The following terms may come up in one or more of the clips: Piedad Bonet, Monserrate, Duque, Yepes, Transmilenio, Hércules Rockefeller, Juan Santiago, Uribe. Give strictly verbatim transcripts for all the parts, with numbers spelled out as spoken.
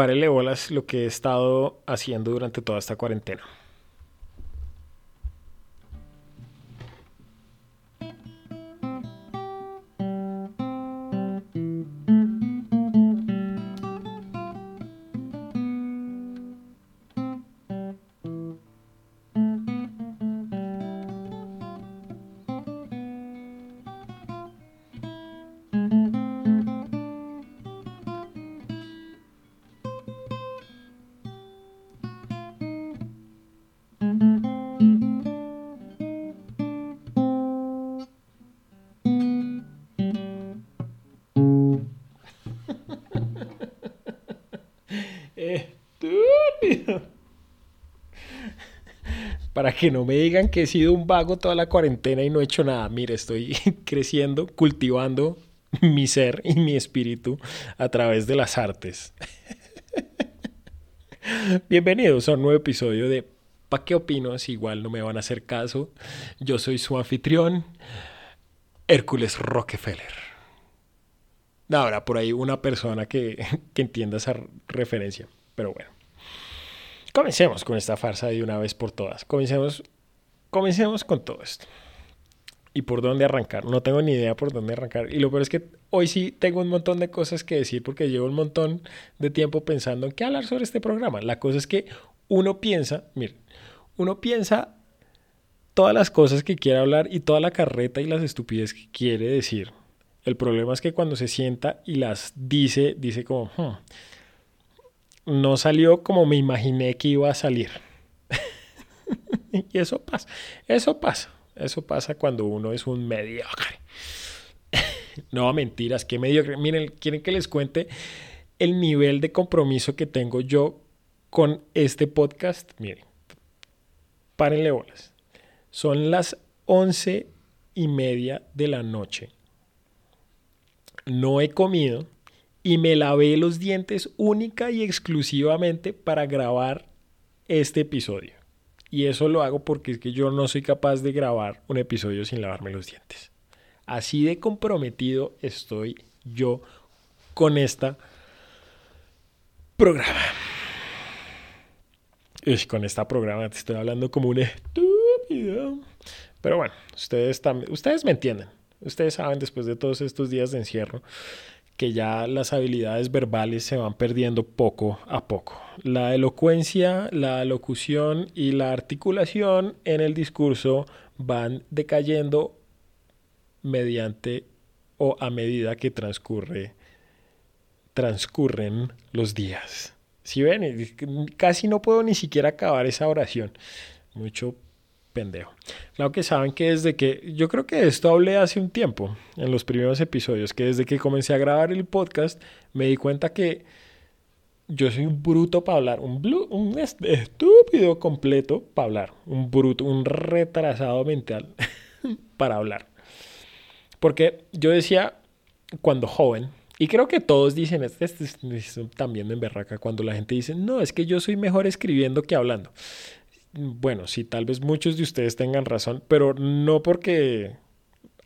Párele bolas lo que he estado haciendo durante toda esta cuarentena. Para que no me digan que he sido un vago toda la cuarentena y no he hecho nada. Mire, estoy creciendo, cultivando mi ser y mi espíritu a través de las artes. Bienvenidos a un nuevo episodio de ¿Pa qué opino? Si igual no me van a hacer caso. Yo soy su anfitrión, Hércules Rockefeller. Ahora, por ahí una persona que, que entienda esa referencia, pero bueno. Comencemos con esta farsa de una vez por todas. Comencemos, comencemos con todo esto. ¿Y por dónde arrancar? No tengo ni idea por dónde arrancar. Y lo peor es que hoy sí tengo un montón de cosas que decir porque llevo un montón de tiempo pensando en qué hablar sobre este programa. La cosa es que uno piensa, miren, uno piensa todas las cosas que quiere hablar y toda la carreta y las estupideces que quiere decir. El problema es que cuando se sienta y las dice, dice como... Hmm, no salió como me imaginé que iba a salir. Y eso pasa, eso pasa, eso pasa cuando uno es un mediocre. No, mentiras, qué mediocre. Miren, quieren que les cuente el nivel de compromiso que tengo yo con este podcast. Miren, párenle bolas. Son las once y media de la noche. No he comido. Y me lavé los dientes única y exclusivamente para grabar este episodio. Y eso lo hago porque es que yo no soy capaz de grabar un episodio sin lavarme los dientes. Así de comprometido estoy yo con este programa. Uy, con este programa te estoy hablando como un estúpido. Pero bueno, ustedes, también, ustedes me entienden. Ustedes saben, después de todos estos días de encierro, que ya las habilidades verbales se van perdiendo poco a poco. La elocuencia, la locución y la articulación en el discurso van decayendo mediante o a medida que transcurre, transcurren los días. ¿Sí ven? Casi no puedo ni siquiera acabar esa oración. Mucho pendejo. Claro que saben que desde que, yo creo que esto hablé hace un tiempo, en los primeros episodios, que desde que comencé a grabar el podcast, me di cuenta que yo soy un bruto para hablar, un, blu, un estúpido completo para hablar, un bruto, un retrasado mental para hablar. Porque yo decía, cuando joven, y creo que todos dicen, este, este, este, también en berraca, cuando la gente dice, no, es que yo soy mejor escribiendo que hablando. Bueno, sí, tal vez muchos de ustedes tengan razón, pero no porque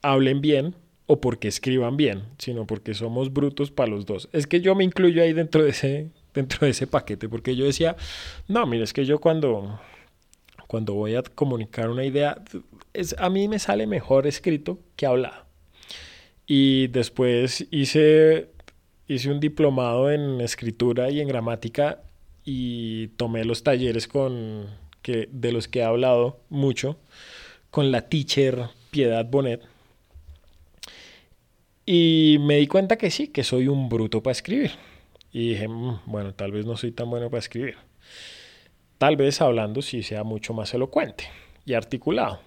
hablen bien o porque escriban bien, sino porque somos brutos para los dos. Es que yo me incluyo ahí dentro de ese, dentro de ese paquete, porque yo decía, no, mira, es que yo cuando, cuando voy a comunicar una idea, es, a mí me sale mejor escrito que hablado. Y después hice, hice un diplomado en escritura y en gramática y tomé los talleres con... Que de los que he hablado mucho, con la teacher Piedad Bonet. Y me di cuenta que sí, que soy un bruto para escribir. Y dije, mmm, bueno, tal vez no soy tan bueno para escribir. Tal vez hablando sí sea mucho más elocuente y articulado.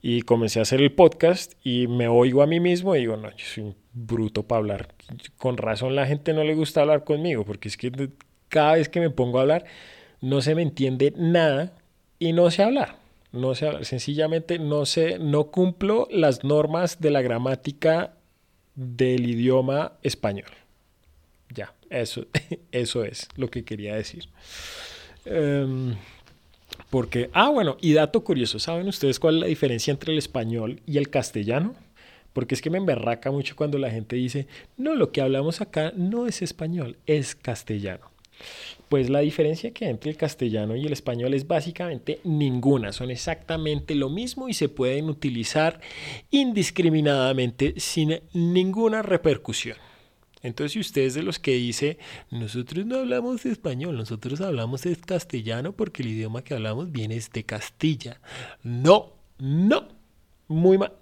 Y comencé a hacer el podcast y me oigo a mí mismo y digo, no, yo soy un bruto para hablar. Con razón la gente no le gusta hablar conmigo, porque es que cada vez que me pongo a hablar... No se me entiende nada y no sé hablar, no sé hablar, sencillamente no sé, no cumplo las normas de la gramática del idioma español. Ya, eso, eso es lo que quería decir. Um, porque, ah, bueno, y dato curioso, ¿saben ustedes cuál es la diferencia entre el español y el castellano? Porque es que me emberraca mucho cuando la gente dice, no, lo que hablamos acá no es español, es castellano. Pues la diferencia que hay entre el castellano y el español es básicamente ninguna, son exactamente lo mismo y se pueden utilizar indiscriminadamente sin ninguna repercusión. Entonces, si usted es de los que dice, nosotros no hablamos español, nosotros hablamos es castellano porque el idioma que hablamos viene de Castilla. No, no, muy mal.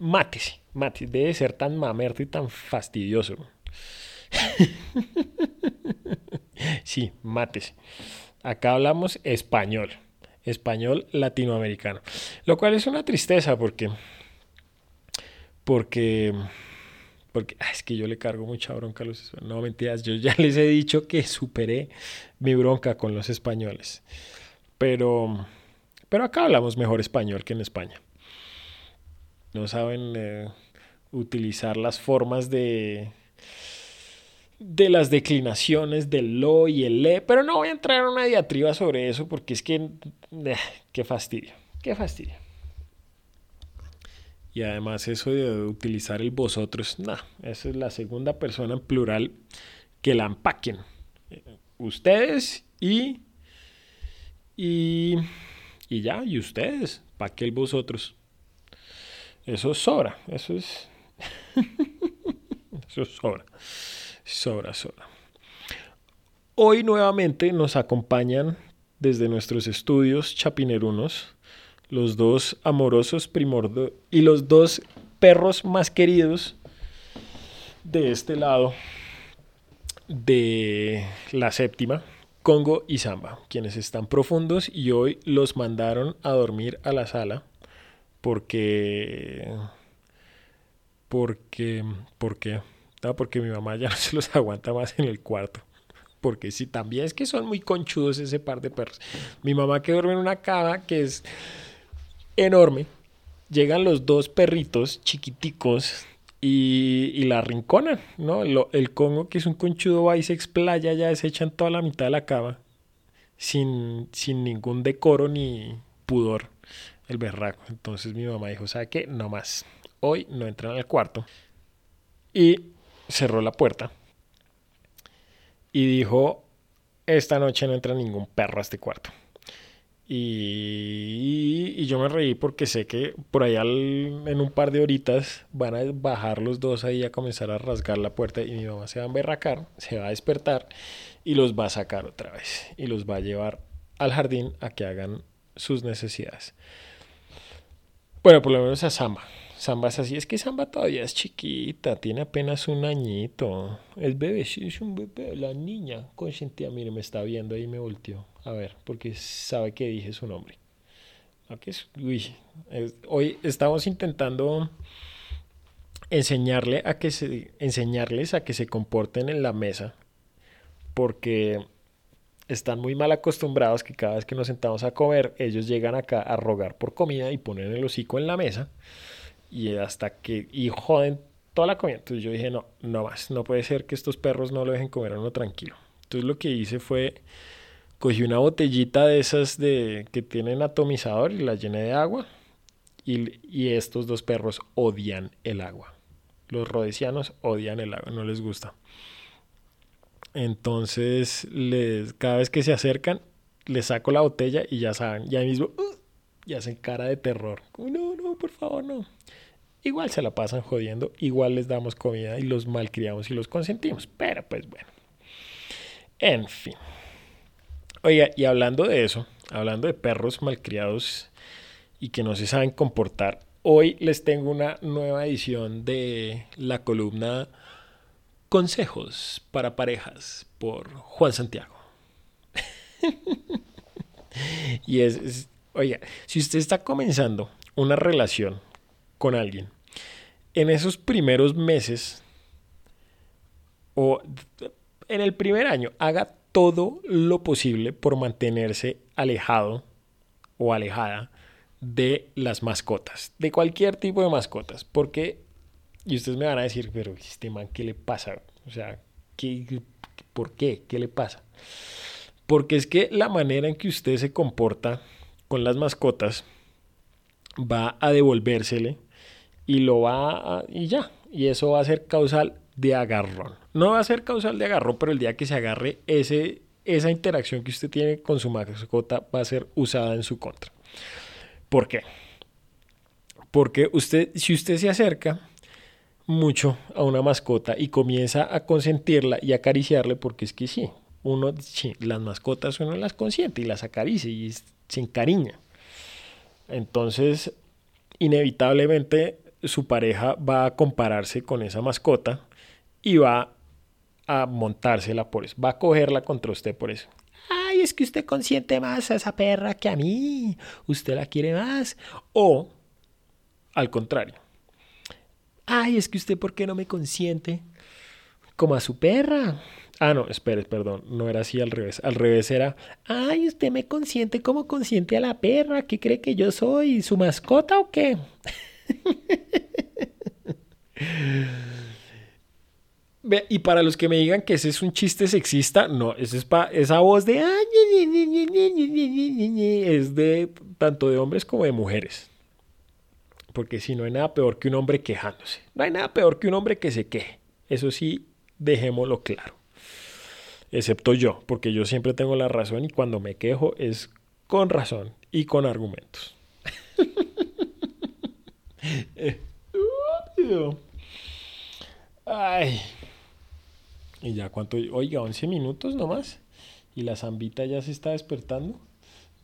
Mátese, mátese, debe ser tan mamerto y tan fastidioso. Sí, mátese. Acá hablamos español, español latinoamericano, lo cual es una tristeza porque... porque... Porque es que yo le cargo mucha bronca a los españoles. No, mentiras, yo ya les he dicho que superé mi bronca con los españoles. Pero, pero acá hablamos mejor español que en España. No saben eh, utilizar las formas de, de las declinaciones del lo y el le. Pero no voy a entrar en una diatriba sobre eso porque es que... Eh, ¡Qué fastidio! ¡Qué fastidio! Y además eso de utilizar el vosotros, no, esa es la segunda persona en plural que la empaquen. Ustedes y, y, y ya, y ustedes, ¿para qué el vosotros? Eso sobra, eso es, eso sobra, sobra, sobra. Hoy nuevamente nos acompañan desde nuestros estudios chapinerunos los dos amorosos primordios y los dos perros más queridos de este lado de la séptima, Congo y Samba, quienes están profundos y hoy los mandaron a dormir a la sala porque porque porque no, porque mi mamá ya no se los aguanta más en el cuarto. Porque sí, también es que son muy conchudos ese par de perros. Mi mamá que duerme en una cama que es enorme, llegan los dos perritos chiquiticos y, y la arrinconan, ¿no? Lo, el Congo, que es un conchudo, va y se explaya, ya se echan toda la mitad de la cama sin, sin ningún decoro ni pudor, el berraco. Entonces mi mamá dijo, ¿sabe qué? No más, hoy no entran al cuarto. Y cerró la puerta y dijo, esta noche no entra ningún perro a este cuarto. Y, y yo me reí porque sé que por allá al, en un par de horitas van a bajar los dos ahí a comenzar a rasgar la puerta y mi mamá se va a emberracar, se va a despertar y los va a sacar otra vez y los va a llevar al jardín a que hagan sus necesidades. Bueno, por lo menos a Samba. Samba es así, es que Samba todavía es chiquita, tiene apenas un añito, es bebé, es un bebé, la niña consentida, mire, me está viendo ahí, me volteó, a ver, porque sabe que dije su nombre. Uy, es, hoy estamos intentando enseñarle a que se, enseñarles a que se comporten en la mesa, porque están muy mal acostumbrados que cada vez que nos sentamos a comer, ellos llegan acá a rogar por comida y ponen el hocico en la mesa, y hasta que y joden toda la comida. Entonces yo dije, no, no más, no puede ser que estos perros no lo dejen comer a uno tranquilo. Entonces lo que hice fue, cogí una botellita de esas de, que tienen atomizador y la llené de agua, y, y estos dos perros odian el agua. Los rhodesianos odian el agua, no les gusta. Entonces les, cada vez que se acercan, les saco la botella y ya saben, ya mismo... Uh, y hacen cara de terror. No, no, por favor, no. Igual se la pasan jodiendo, igual les damos comida y los malcriamos y los consentimos. Pero pues bueno. En fin. Oiga, y hablando de eso, hablando de perros malcriados y que no se saben comportar, hoy les tengo una nueva edición de la columna Consejos para Parejas por Juan Santiago. Y es... es Oiga, si usted está comenzando una relación con alguien, en esos primeros meses o en el primer año, haga todo lo posible por mantenerse alejado o alejada de las mascotas, de cualquier tipo de mascotas, porque, y ustedes me van a decir, pero este man, ¿qué le pasa? O sea, ¿qué, ¿por qué? ¿Qué le pasa? Porque es que la manera en que usted se comporta con las mascotas va a devolvérsele y lo va a, y ya, y eso va a ser causal de agarrón. No va a ser causal de agarrón, pero el día que se agarre, ese, esa interacción que usted tiene con su mascota va a ser usada en su contra. ¿Por qué? Porque usted, si usted se acerca mucho a una mascota y comienza a consentirla y acariciarle, porque es que sí, uno, sí, las mascotas uno las consiente y las acaricia y se encariña. Entonces, inevitablemente su pareja va a compararse con esa mascota y va a montársela por eso, va a cogerla contra usted por eso. Ay, es que usted consiente más a esa perra que a mí, usted la quiere más. O al contrario, ay, es que usted ¿por qué no me consiente como a su perra? Ah, no, espere, perdón, no era así al revés. Al revés era, ay, usted me consiente como consiente a la perra. ¿Qué cree que yo soy? ¿Su mascota o qué? Y para los que me digan que ese es un chiste sexista, no, ese es pa, esa voz de ay, es de tanto de hombres como de mujeres. Porque si no hay nada peor que un hombre quejándose. No hay nada peor que un hombre que se queje. Eso sí, dejémoslo claro. Excepto yo, porque yo siempre tengo la razón y cuando me quejo es con razón y con argumentos. Estúpido. Ay. Y ya cuánto, oiga, once minutos nomás. Y la zambita ya se está despertando.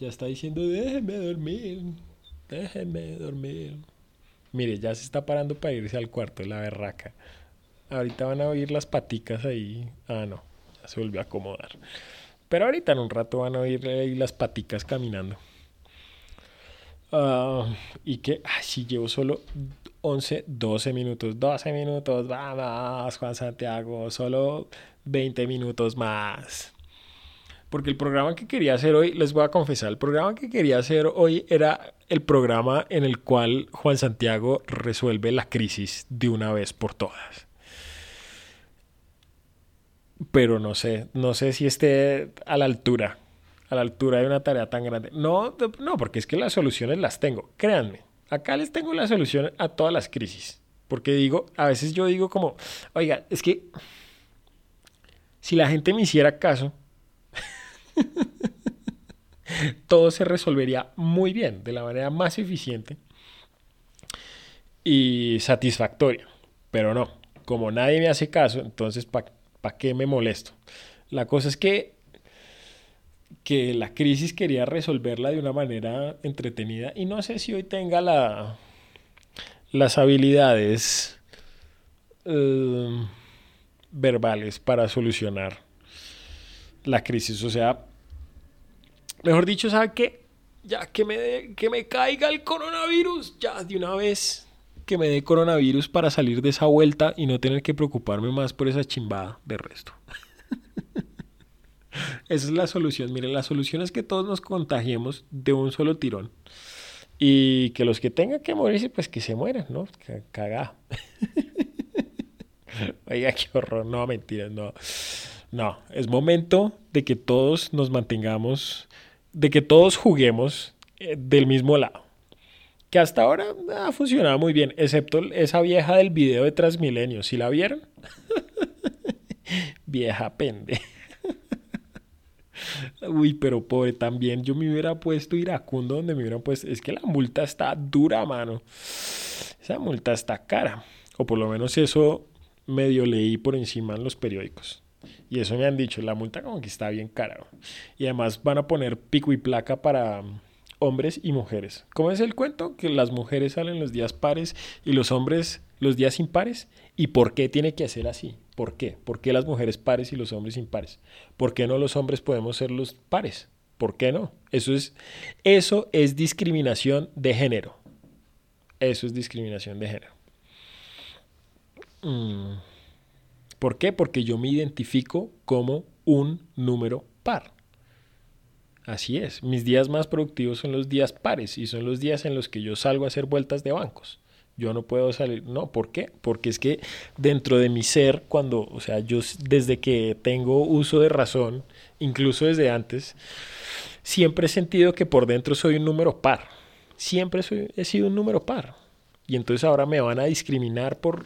Ya está diciendo, déjeme dormir, déjeme dormir. Mire, ya se está parando para irse al cuarto, la berraca. Ahorita van a oír las paticas ahí. Ah, no, ya se volvió a acomodar. Pero ahorita en un rato van a oír ahí las paticas caminando. Uh, y que, ay, si llevo solo once, doce minutos, doce minutos, vamos, Juan Santiago, solo veinte minutos más. Porque el programa que quería hacer hoy, les voy a confesar, el programa que quería hacer hoy era el programa en el cual Juan Santiago resuelve la crisis de una vez por todas. Pero no sé, no sé si esté a la altura. A la altura de una tarea tan grande. No, no, porque es que las soluciones las tengo. Créanme, acá les tengo la solución a todas las crisis. Porque digo, a veces yo digo como, oiga, es que si la gente me hiciera caso, todo se resolvería muy bien, de la manera más eficiente y satisfactoria. Pero no, como nadie me hace caso, entonces ¿para pa qué me molesto? La cosa es que que la crisis quería resolverla de una manera entretenida y no sé si hoy tenga la, las habilidades eh, verbales para solucionar la crisis. O sea, mejor dicho, ¿sabe qué? Ya que me, de, que me caiga el coronavirus, ya de una vez que me dé coronavirus para salir de esa vuelta y no tener que preocuparme más por esa chimbada de resto. Esa es la solución. Miren, la solución es que todos nos contagiemos de un solo tirón y que los que tengan que morirse, pues que se mueran, ¿no? Cagá. Oiga, qué horror. No, mentiras, no. No, es momento de que todos nos mantengamos, de que todos juguemos eh, del mismo lado. Que hasta ahora ha funcionado muy bien, excepto esa vieja del video de Transmilenio. ¿Sí la vieron? Vieja pendeja. Uy, pero pobre, también yo me hubiera puesto iracundo donde me hubieran puesto. Es que la multa está dura, mano. Esa multa está cara. O por lo menos eso medio leí por encima en los periódicos. Y eso me han dicho, la multa como que está bien cara. Y además van a poner pico y placa para hombres y mujeres. ¿Cómo es el cuento? Que las mujeres salen los días pares y los hombres los días impares. ¿Y por qué tiene que ser así? ¿Por qué? ¿Por qué las mujeres pares y los hombres impares? ¿Por qué no los hombres podemos ser los pares? ¿Por qué no? Eso es, eso es discriminación de género. Eso es discriminación de género. ¿Por qué? Porque yo me identifico como un número par. Así es. Mis días más productivos son los días pares y son los días en los que yo salgo a hacer vueltas de bancos. Yo no puedo salir, no, ¿por qué? Porque es que dentro de mi ser, cuando, o sea, yo desde que tengo uso de razón, incluso desde antes, siempre he sentido que por dentro soy un número par, siempre soy, he sido un número par, y entonces ahora me van a discriminar por,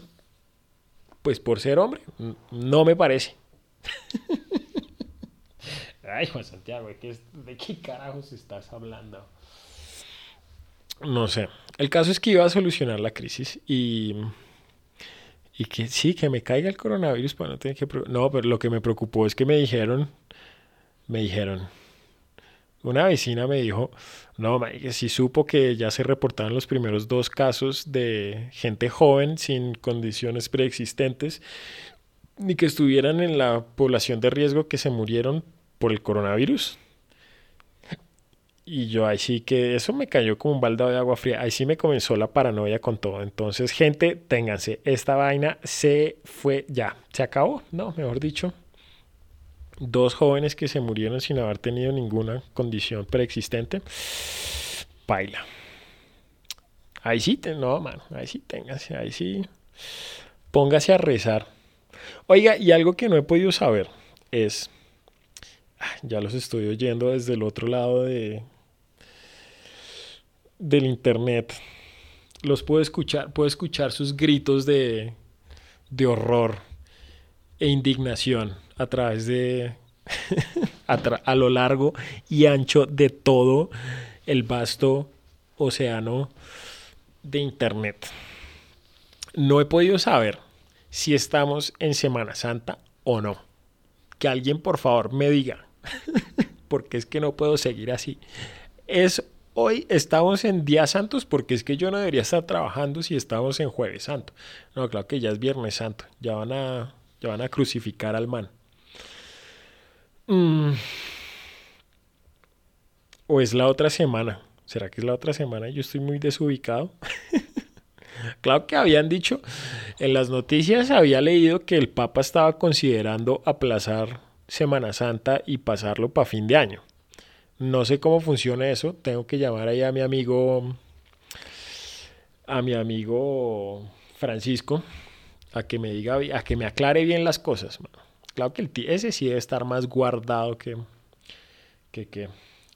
pues por ser hombre, no me parece. Ay, Juan Santiago, ¿de qué, de qué carajos estás hablando? No sé. El caso es que iba a solucionar la crisis y... Y que sí, que me caiga el coronavirus para no tener que... No, pero lo que me preocupó es que me dijeron... Me dijeron... Una vecina me dijo... No, que sí supo que ya se reportaban los primeros dos casos de gente joven sin condiciones preexistentes, ni que estuvieran en la población de riesgo, que se murieron por el coronavirus. Y yo ahí sí que eso me cayó como un baldado de agua fría. Ahí sí me comenzó la paranoia con todo. Entonces, gente, ténganse. Esta vaina se fue ya. Se acabó, no, mejor dicho. Dos jóvenes que se murieron sin haber tenido ninguna condición preexistente. Paila. Ahí sí, te... no, mano. Ahí sí, ténganse. Ahí sí. Póngase a rezar. Oiga, y algo que no he podido saber es... Ya los estoy oyendo desde el otro lado de... del internet. Los puedo escuchar, puedo escuchar sus gritos de, de horror e indignación a través de a, tra- a lo largo y ancho de todo el vasto océano de internet. No he podido saber si estamos en Semana Santa o no. Que alguien, por favor, me diga, porque es que no puedo seguir así. Es hoy estamos en Día Santos, porque es que yo no debería estar trabajando si estamos en Jueves Santo. No, claro que ya es Viernes Santo. Ya van a, ya van a crucificar al man. Mm. O es la otra semana. ¿Será que es la otra semana? Yo estoy muy desubicado. Claro que habían dicho, en las noticias había leído que el Papa estaba considerando aplazar Semana Santa y pasarlo para fin de año. No sé cómo funciona eso, tengo que llamar ahí a mi amigo, a mi amigo Francisco, a que me diga, a que me aclare bien las cosas. Claro que el tío, ese sí debe estar más guardado que, que, que,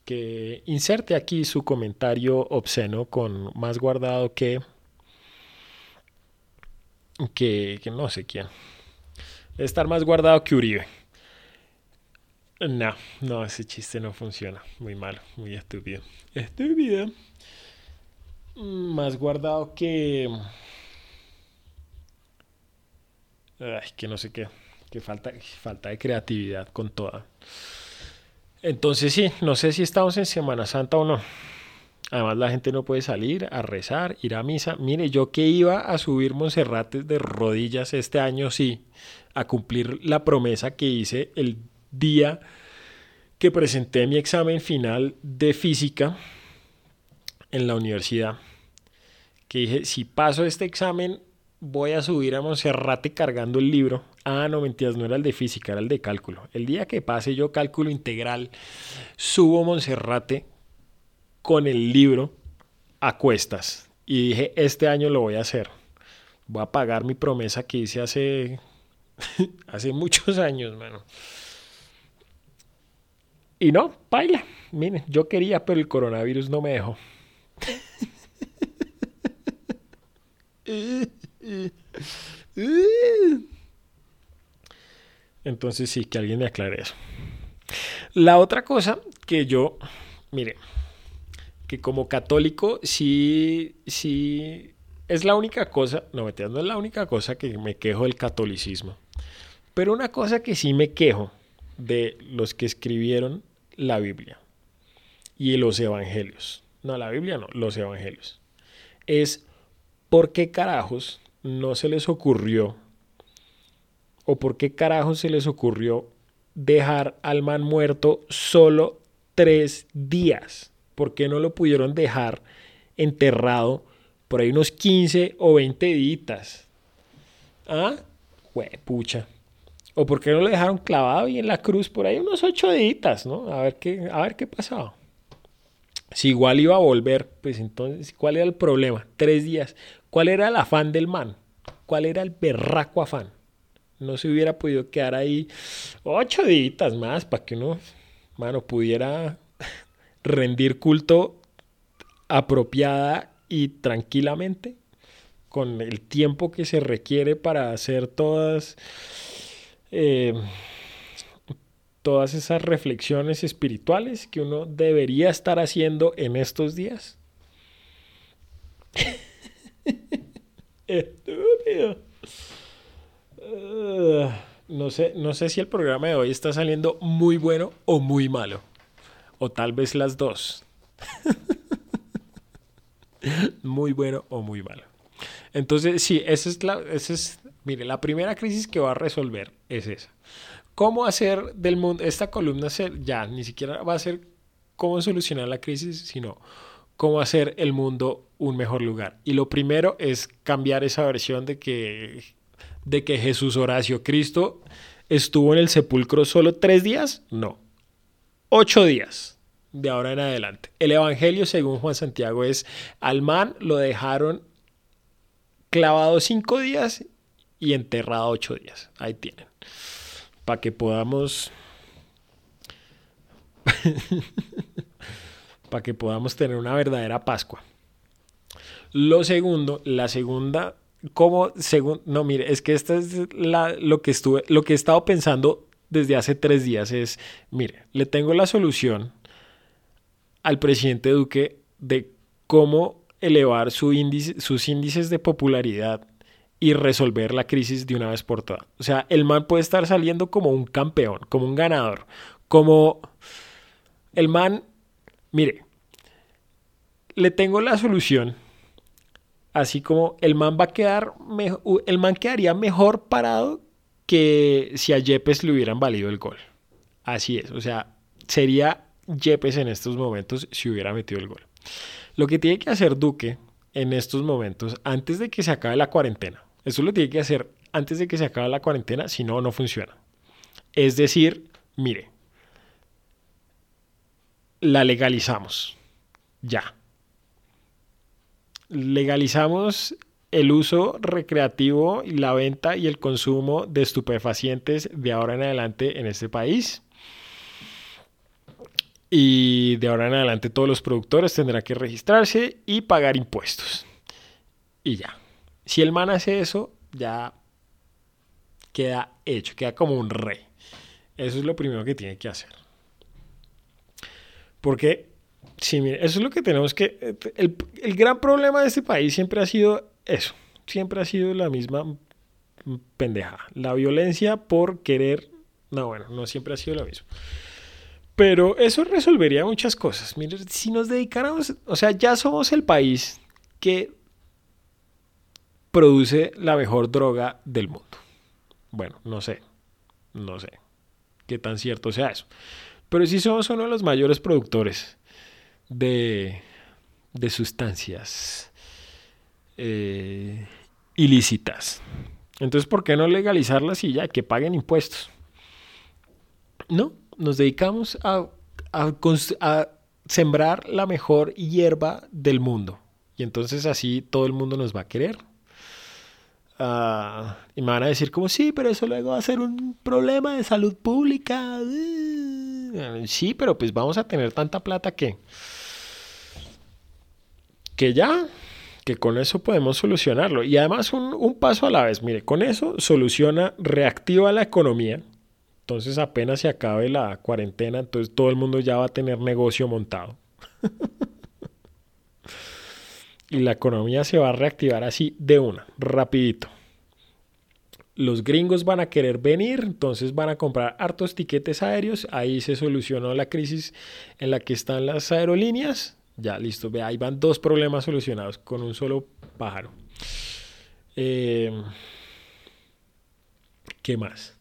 que inserte aquí su comentario obsceno con más guardado que... Que, que no sé quién. Debe estar más guardado que Uribe. No, no, ese chiste no funciona. Muy malo, muy estúpido. Estúpido. Más guardado que... Ay, que no sé qué. Que falta, falta de creatividad con toda. Entonces sí, no sé si estamos en Semana Santa o no. Además, la gente no puede salir a rezar, ir a misa. Mire, yo que iba a subir Monserrate de rodillas este año, sí, a cumplir la promesa que hice el día que presenté mi examen final de física en la universidad. Que dije, si paso este examen, voy a subir a Monserrate cargando el libro. Ah, no, mentiras, no era el de física, era el de cálculo. El día que pase yo cálculo integral, subo Monserrate con el libro a cuestas. Y dije, este año lo voy a hacer. Voy a pagar mi promesa que hice hace hace muchos años, mano. Y no, paila. Miren, yo quería, pero el coronavirus no me dejó. Entonces sí, que alguien me aclare eso. La otra cosa que yo... Mire... que como católico sí, sí es la única cosa, no me entiendo, no es la única cosa que me quejo del catolicismo, pero una cosa que sí me quejo de los que escribieron la Biblia y los evangelios, no la Biblia no, los evangelios, es por qué carajos no se les ocurrió o por qué carajos se les ocurrió dejar al man muerto solo tres días. ¿Por qué no lo pudieron dejar enterrado por ahí unos quince o veinte días? ¿Ah? Juepucha. ¿O por qué no lo dejaron clavado y en la cruz por ahí unos ocho días, no? A ver qué, a ver qué pasaba. Si igual iba a volver, pues entonces, ¿cuál era el problema? Tres días. ¿Cuál era el afán del man? ¿Cuál era el berraco afán? No se hubiera podido quedar ahí ocho días más para que uno, mano, pudiera... rendir culto apropiada y tranquilamente. con el tiempo que se requiere para hacer todas, eh, todas esas reflexiones espirituales que uno debería estar haciendo en estos días. Estúpido. Uh, no sé, no sé si el programa de hoy está saliendo muy bueno o muy malo. O tal vez las dos. Muy bueno o muy malo. Entonces, sí, esa es la, esa es, mire, la primera crisis que va a resolver es esa. ¿Cómo hacer del mundo? Esta columna se, ya ni siquiera va a ser cómo solucionar la crisis, sino cómo hacer el mundo un mejor lugar. Y lo primero es cambiar esa versión de que, de que Jesús Horacio Cristo estuvo en el sepulcro solo tres días. No, ocho días. De ahora en adelante. El evangelio, según Juan Santiago, es: al man lo dejaron clavado cinco días y enterrado ocho días. Ahí tienen. Para que podamos... Para que podamos tener una verdadera Pascua. Lo segundo, la segunda... ¿Cómo? Segun... No, mire, es que esta es la, lo que estuve, lo que he estado pensando desde hace tres días es... Mire, le tengo la solución al presidente Duque de cómo elevar su índice, sus índices de popularidad y resolver la crisis de una vez por todas. O sea, el man puede estar saliendo como un campeón, como un ganador, como el man... Mire, le tengo la solución, así como el man va a quedar... Mejo, el man quedaría mejor parado que si a Yepes le hubieran valido el gol. Así es, o sea, sería... Yepes en estos momentos si hubiera metido el gol. Lo que tiene que hacer Duque en estos momentos, antes de que se acabe la cuarentena, eso lo tiene que hacer antes de que se acabe la cuarentena, si no, no funciona. Es decir, mire, la legalizamos ya. Legalizamos el uso recreativo y la venta y el consumo de estupefacientes de ahora en adelante en este país. Y de ahora en adelante todos los productores tendrán que registrarse y pagar impuestos. Y ya. Si el man hace eso, ya queda hecho, queda como un rey. Eso es lo primero que tiene que hacer. Porque, sí, mire, eso es lo que tenemos que... El, el gran problema de este país siempre ha sido eso. Siempre ha sido la misma pendejada. La violencia por querer... No, bueno, no siempre ha sido lo mismo. Pero eso resolvería muchas cosas. Miren, si nos dedicáramos... O sea, ya somos el país que produce la mejor droga del mundo. Bueno, no sé. No sé qué tan cierto sea eso. Pero sí somos uno de los mayores productores de, de sustancias eh, ilícitas. Entonces, ¿por qué no legalizarlas y ya que paguen impuestos? ¿No? Nos dedicamos a, a, a sembrar la mejor hierba del mundo. Y entonces así todo el mundo nos va a querer. Uh, y me van a decir como, sí, pero eso luego va a ser un problema de salud pública. Uh, sí, pero pues vamos a tener tanta plata que... Que ya, que con eso podemos solucionarlo. Y además un, un paso a la vez. Mire, con eso soluciona, reactiva la economía. Entonces apenas se acabe la cuarentena, entonces todo el mundo ya va a tener negocio montado. Y la economía se va a reactivar así de una, rapidito. Los gringos van a querer venir, entonces van a comprar hartos tiquetes aéreos. Ahí se solucionó la crisis en la que están las aerolíneas. Ya, listo, ve, ahí van dos problemas solucionados con un solo pájaro. Eh, ¿Qué más?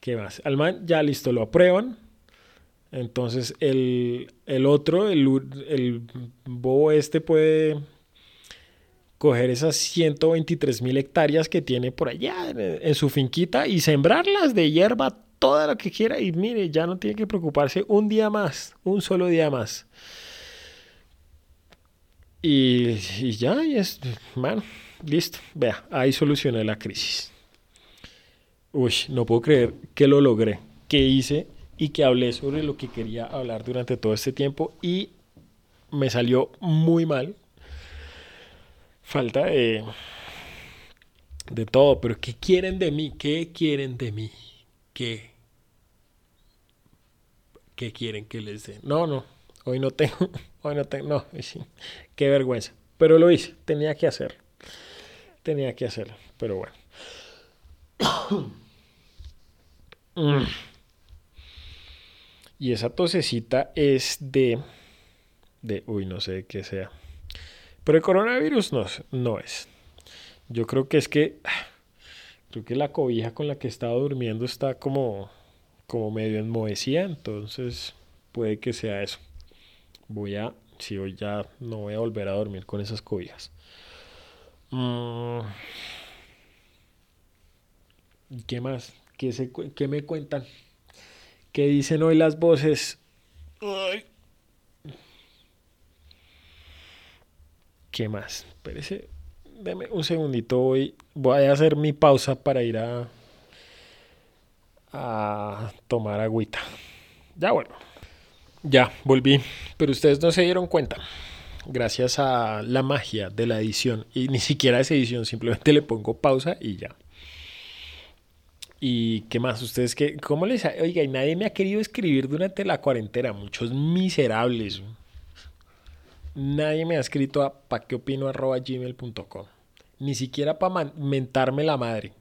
¿Qué más? Al man ya listo, lo aprueban. Entonces el, el otro, el, el bobo este puede coger esas ciento veintitrés mil hectáreas que tiene por allá en, en su finquita y sembrarlas de hierba, toda lo que quiera. Y mire, ya no tiene que preocuparse un día más, un solo día más. Y, y ya, y es, man, listo. Vea, ahí solucioné la crisis. Uy, no puedo creer que lo logré, que hice y que hablé sobre lo que quería hablar durante todo este tiempo y me salió muy mal. Falta de, de todo, pero ¿qué quieren de mí? ¿Qué quieren de mí? ¿Qué? ¿Qué quieren que les dé? No, no, hoy no tengo, hoy no tengo, no, qué vergüenza. Pero lo hice, tenía que hacerlo, tenía que hacerlo, pero bueno. Y esa tosecita es de, de, uy, no sé qué sea. Pero el coronavirus no, no es. Yo creo que es que, creo que la cobija con la que estaba durmiendo está como, como medio enmohecida, entonces puede que sea eso. Voy a, si hoy ya no voy a volver a dormir con esas cobijas. ¿Y qué más? ¿Qué, se, qué me cuentan? ¿Qué dicen hoy las voces? Ay. ¿Qué más? Espérese, dame un segundito. Voy, voy a hacer mi pausa para ir a, a tomar agüita. Ya bueno, ya volví, pero ustedes no se dieron cuenta. Gracias a la magia de la edición, y ni siquiera es edición, simplemente le pongo pausa y ya. ¿Y qué más? ¿Ustedes qué? ¿Cómo les ha... Oiga, y nadie me ha querido escribir durante la cuarentena, muchos miserables. Nadie me ha escrito a paqueopino arroba gmail punto com, ni siquiera para mentarme la madre.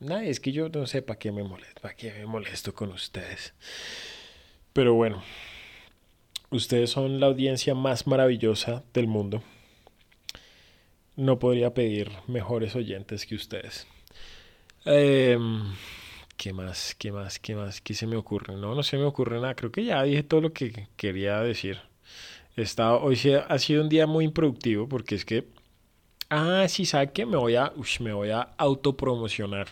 Nadie, es que yo no sé para qué me molesto, para qué me molesto con ustedes. Pero bueno, ustedes son la audiencia más maravillosa del mundo. No podría pedir mejores oyentes que ustedes. Eh, ¿Qué más? ¿Qué más? ¿Qué más? ¿Qué se me ocurre? No, no se me ocurre nada. Creo que ya dije todo lo que quería decir. He estado, hoy se, ha sido un día muy improductivo porque es que... Ah, sí, ¿sabe qué? Me voy a, uff, me voy a autopromocionar.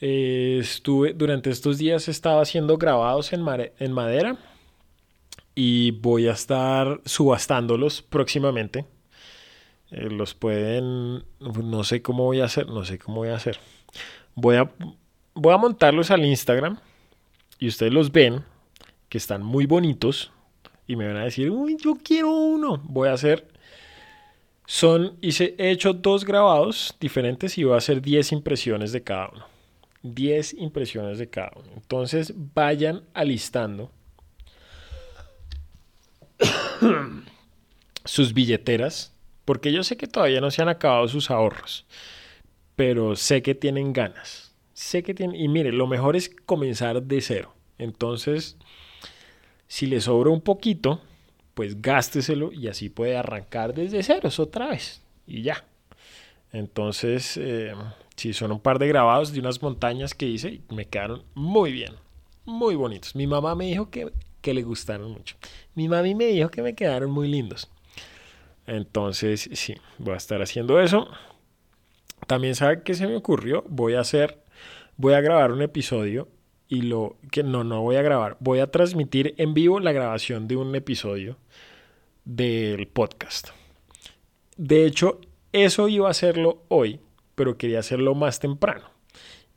Eh, estuve, durante estos días estaba haciendo grabados en, mare, en madera y voy a estar subastándolos próximamente. Eh, los pueden... No sé cómo voy a hacer, no sé cómo voy a hacer. Voy a, voy a montarlos al Instagram y ustedes los ven, que están muy bonitos, y me van a decir, uy, yo quiero uno. Voy a hacer, son, hice, he hecho dos grabados diferentes y voy a hacer diez impresiones de cada uno. diez impresiones de cada uno. Entonces vayan alistando sus billeteras, porque yo sé que todavía no se han acabado sus ahorros, pero sé que tienen ganas, sé que tienen, y mire, lo mejor es comenzar de cero. Entonces, si le sobra un poquito, pues gásteselo y así puede arrancar desde ceros otra vez y ya. Entonces, eh, si son un par de grabados de unas montañas que hice, y me quedaron muy bien, muy bonitos. Mi mamá me dijo que, que le gustaron mucho. Mi mami me dijo que me quedaron muy lindos. Entonces, sí, voy a estar haciendo eso. También, ¿sabe qué se me ocurrió? Voy a hacer, voy a grabar un episodio y lo que no, no voy a grabar. Voy a transmitir en vivo la grabación de un episodio del podcast. De hecho, eso iba a hacerlo hoy, pero quería hacerlo más temprano.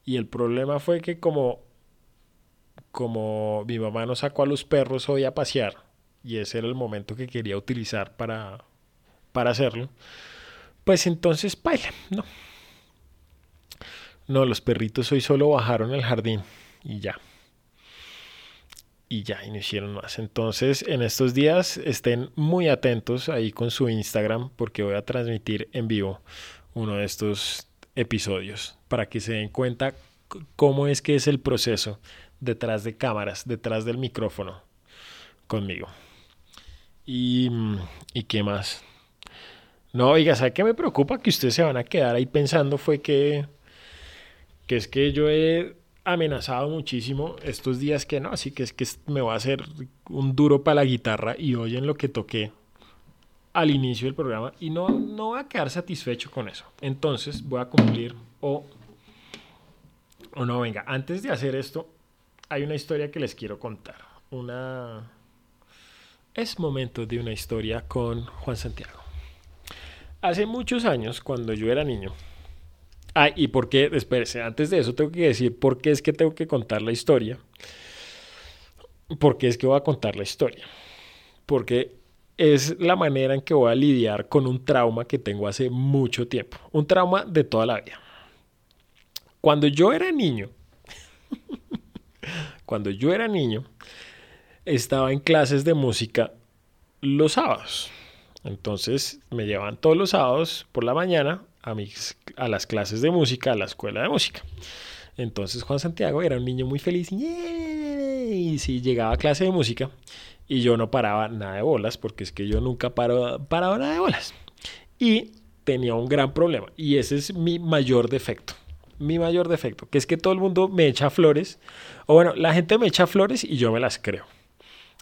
Y el problema fue que como, como mi mamá nos sacó a los perros hoy a pasear, y ese era el momento que quería utilizar para... para hacerlo, pues entonces paila, no, no, los perritos hoy solo bajaron al jardín y ya, y ya, y no hicieron más. Entonces en estos días estén muy atentos ahí con su Instagram, porque voy a transmitir en vivo uno de estos episodios, para que se den cuenta cómo es que es el proceso detrás de cámaras, detrás del micrófono conmigo. Y, y qué más. No, oiga, ¿sabe qué me preocupa? Que ustedes se van a quedar ahí pensando fue que, que es que yo he amenazado muchísimo estos días que no, así que es que me va a hacer un duro para la guitarra, y oyen lo que toqué al inicio del programa y no, no voy a quedar satisfecho con eso. Entonces voy a cumplir o, o no, venga, antes de hacer esto hay una historia que les quiero contar. Una... Es momento de una historia con Juan Santiago. Hace muchos años, cuando yo era niño... Ah, y por qué... Espérese, antes de eso tengo que decir por qué es que tengo que contar la historia. ¿Por qué es que voy a contar la historia? Porque es la manera en que voy a lidiar con un trauma que tengo hace mucho tiempo. Un trauma de toda la vida. Cuando yo era niño, cuando yo era niño, estaba en clases de música los sábados. Entonces me llevaban todos los sábados por la mañana a, mis, a las clases de música, a la escuela de música. Entonces Juan Santiago era un niño muy feliz. Y si llegaba a clase de música... Y yo no paraba nada de bolas, porque es que yo nunca paro, paraba nada de bolas. Y tenía un gran problema, y ese es mi mayor defecto, mi mayor defecto, que es que todo el mundo me echa flores, o bueno, la gente me echa flores y yo me las creo.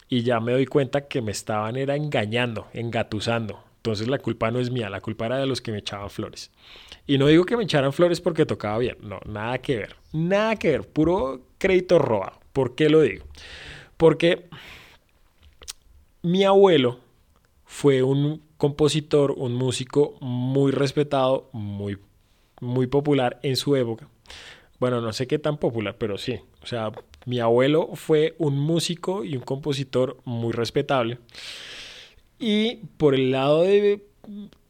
Y ya me doy cuenta que me estaban era engañando, engatusando. Entonces la culpa no es mía, la culpa era de los que me echaban flores. Y no digo que me echaran flores porque tocaba bien, no, nada que ver, nada que ver, puro crédito robado. ¿Por qué lo digo? Porque... mi abuelo fue un compositor, un músico muy respetado, muy, muy popular en su época. Bueno, no sé qué tan popular, pero sí. O sea, mi abuelo fue un músico y un compositor muy respetable. Y por el lado de,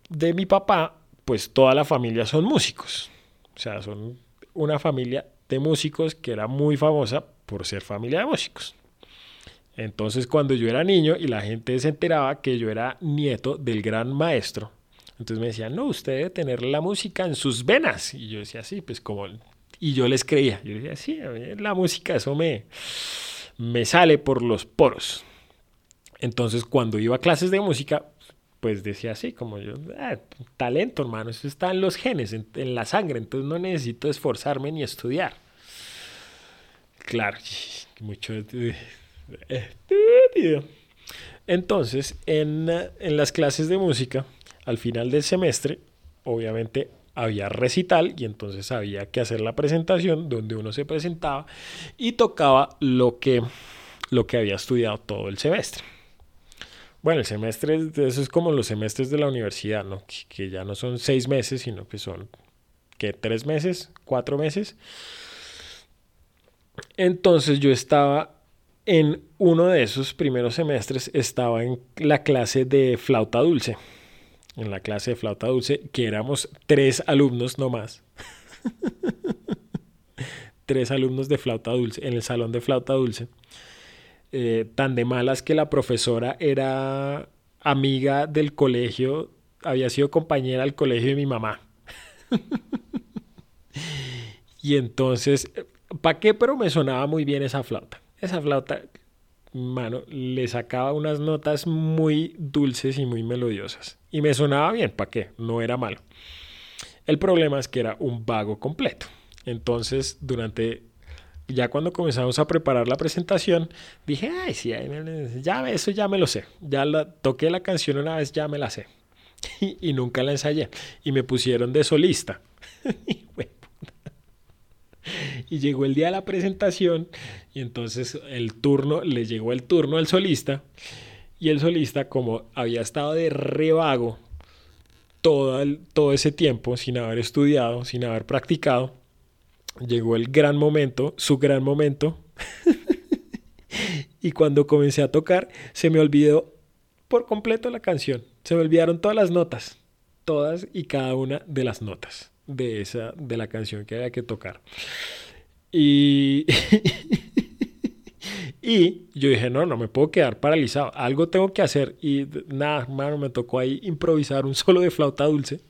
de mi papá, pues toda la familia son músicos. O sea, son una familia de músicos que era muy famosa por ser familia de músicos. Entonces, cuando yo era niño y la gente se enteraba que yo era nieto del gran maestro, entonces me decían, no, usted debe tener la música en sus venas. Y yo decía, sí, pues como... Y yo les creía. Yo decía, sí, a mí la música, eso me, me sale por los poros. Entonces, cuando iba a clases de música, pues decía así, como yo, ah, talento, hermano, eso está en los genes, en, en la sangre, entonces no necesito esforzarme ni estudiar. Claro, mucho... Entonces, en, en las clases de música, al final del semestre, obviamente había recital y entonces había que hacer la presentación donde uno se presentaba y tocaba lo que, lo que había estudiado todo el semestre. Bueno, el semestre, eso es como los semestres de la universidad, ¿no? Que, que ya no son seis meses, sino que son, ¿qué? ¿Tres meses? ¿Cuatro meses? Entonces yo estaba... en uno de esos primeros semestres estaba en la clase de flauta dulce, en la clase de flauta dulce, que éramos tres alumnos nomás, tres alumnos de flauta dulce, en el salón de flauta dulce, eh, tan de malas que la profesora era amiga del colegio, había sido compañera del colegio de mi mamá, y entonces, ¿pa' qué? Pero me sonaba muy bien esa flauta. Esa flauta, mano, le sacaba unas notas muy dulces y muy melodiosas. Y me sonaba bien, ¿para qué? No era malo. El problema es que era un vago completo. Entonces, durante, ya cuando comenzamos a preparar la presentación, dije, ay, sí, ya eso ya me lo sé. Ya la, toqué la canción una vez, ya me la sé. Y, y nunca la ensayé. Y me pusieron de solista. Y bueno. Y llegó el día de la presentación y entonces el turno, le llegó el turno al solista y el solista, como había estado de revago todo, el, todo ese tiempo sin haber estudiado, sin haber practicado, llegó el gran momento, su gran momento y cuando comencé a tocar se me olvidó por completo la canción, se me olvidaron todas las notas, todas y cada una de las notas. De, esa, de la canción que había que tocar y, y yo dije no, no me puedo quedar paralizado, algo tengo que hacer y nada, hermano, me tocó ahí improvisar un solo de flauta dulce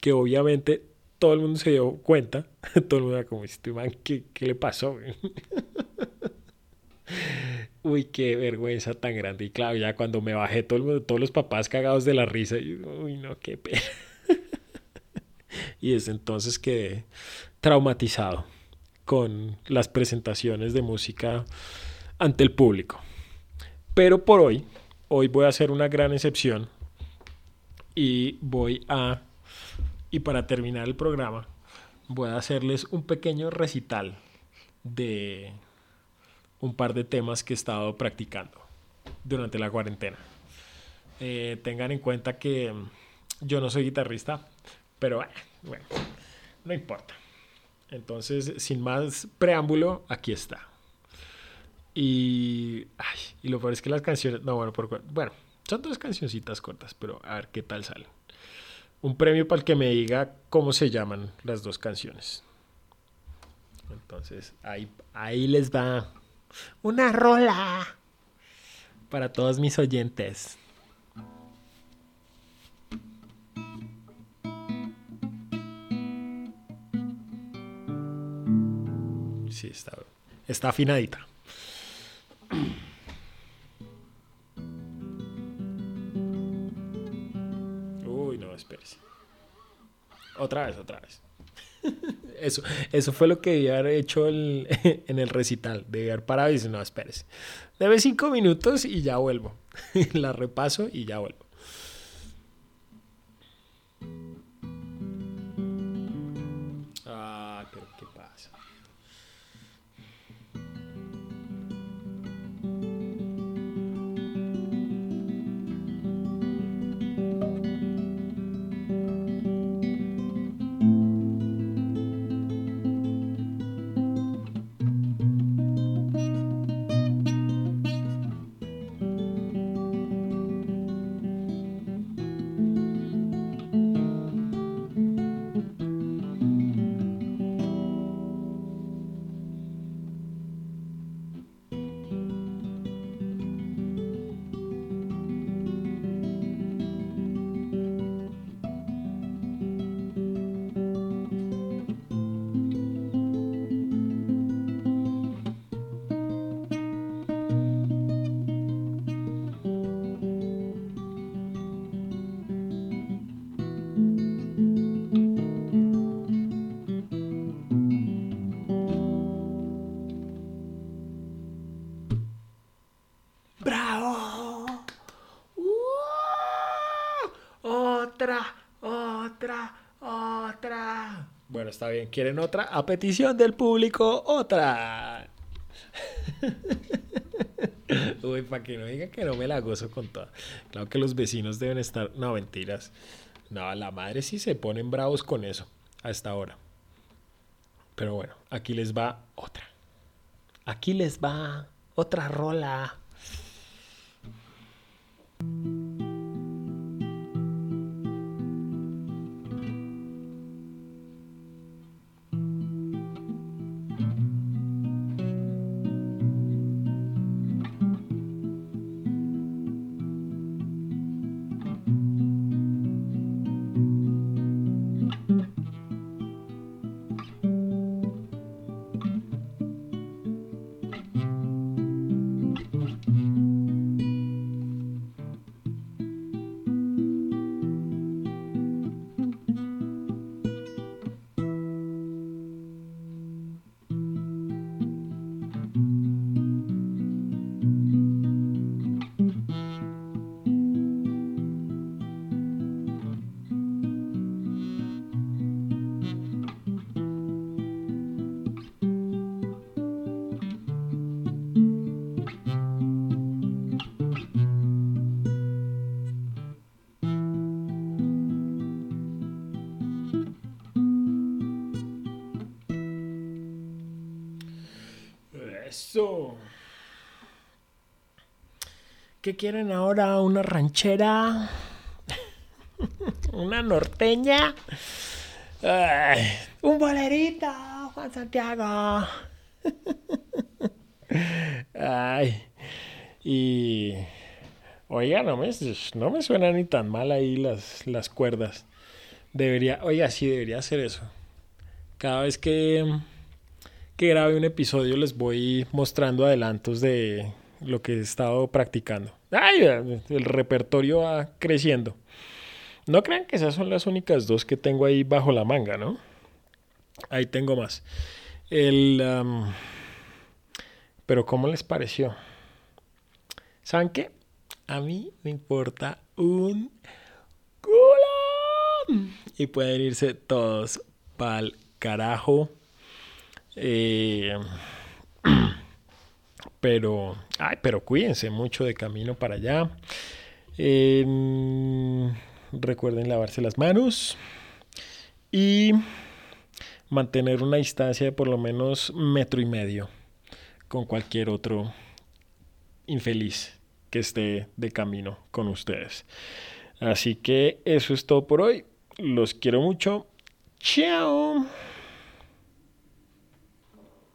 que obviamente todo el mundo se dio cuenta, todo el mundo era como, este man, ¿qué, qué le pasó? Uy, qué vergüenza tan grande y claro, ya cuando me bajé todo el mundo, todos los papás cagados de la risa y, uy, no, qué pena. Y desde entonces quedé traumatizado con las presentaciones de música ante el público. Pero por hoy, hoy voy a hacer una gran excepción y voy a, y para terminar el programa, voy a hacerles un pequeño recital de un par de temas que he estado practicando durante la cuarentena. Eh, tengan en cuenta que yo no soy guitarrista, pero bueno, no importa. Entonces, sin más preámbulo, aquí está. Y, ay, y lo peor es que las canciones... No, bueno, por, bueno, son dos cancioncitas cortas, pero a ver qué tal salen. Un premio para el que me diga cómo se llaman las dos canciones. Entonces, ahí, ahí les va una rola para todos mis oyentes. Sí, está, está afinadita. Uy, no, espérese. Otra vez, otra vez. Eso, eso fue lo que debía haber hecho el, en el recital. Debía haber parado y dice, no, espérese. Deme cinco minutos y ya vuelvo. La repaso y ya vuelvo. Ah, creo que pasa. Está bien, ¿quieren otra? A petición del público, otra. Uy, para que no digan que no me la gozo con toda. Claro que los vecinos deben estar... No, mentiras. No, la madre sí se ponen bravos con eso hasta ahora. Pero bueno, aquí les va otra. Aquí les va otra rola. ¿Qué quieren ahora? ¿Una ranchera? ¿Una norteña? Ay, ¡un bolerito, Juan Santiago! Ay, y... Oiga, no me, no me suena ni tan mal ahí las, las cuerdas. Debería... Oiga, sí, debería hacer eso. Cada vez que, que grabe un episodio les voy mostrando adelantos de... lo que he estado practicando. ¡Ay! El repertorio va creciendo. No crean que esas son las únicas dos que tengo ahí bajo la manga, ¿no? Ahí tengo más. El, um... Pero ¿cómo les pareció? ¿Saben qué? A mí me importa un culo. Y pueden irse todos pa'l carajo. Eh... Pero, ay, pero cuídense mucho de camino para allá. Eh, recuerden lavarse las manos y mantener una distancia de por lo menos metro y medio con cualquier otro infeliz que esté de camino con ustedes. Así que eso es todo por hoy. Los quiero mucho. ¡Chao!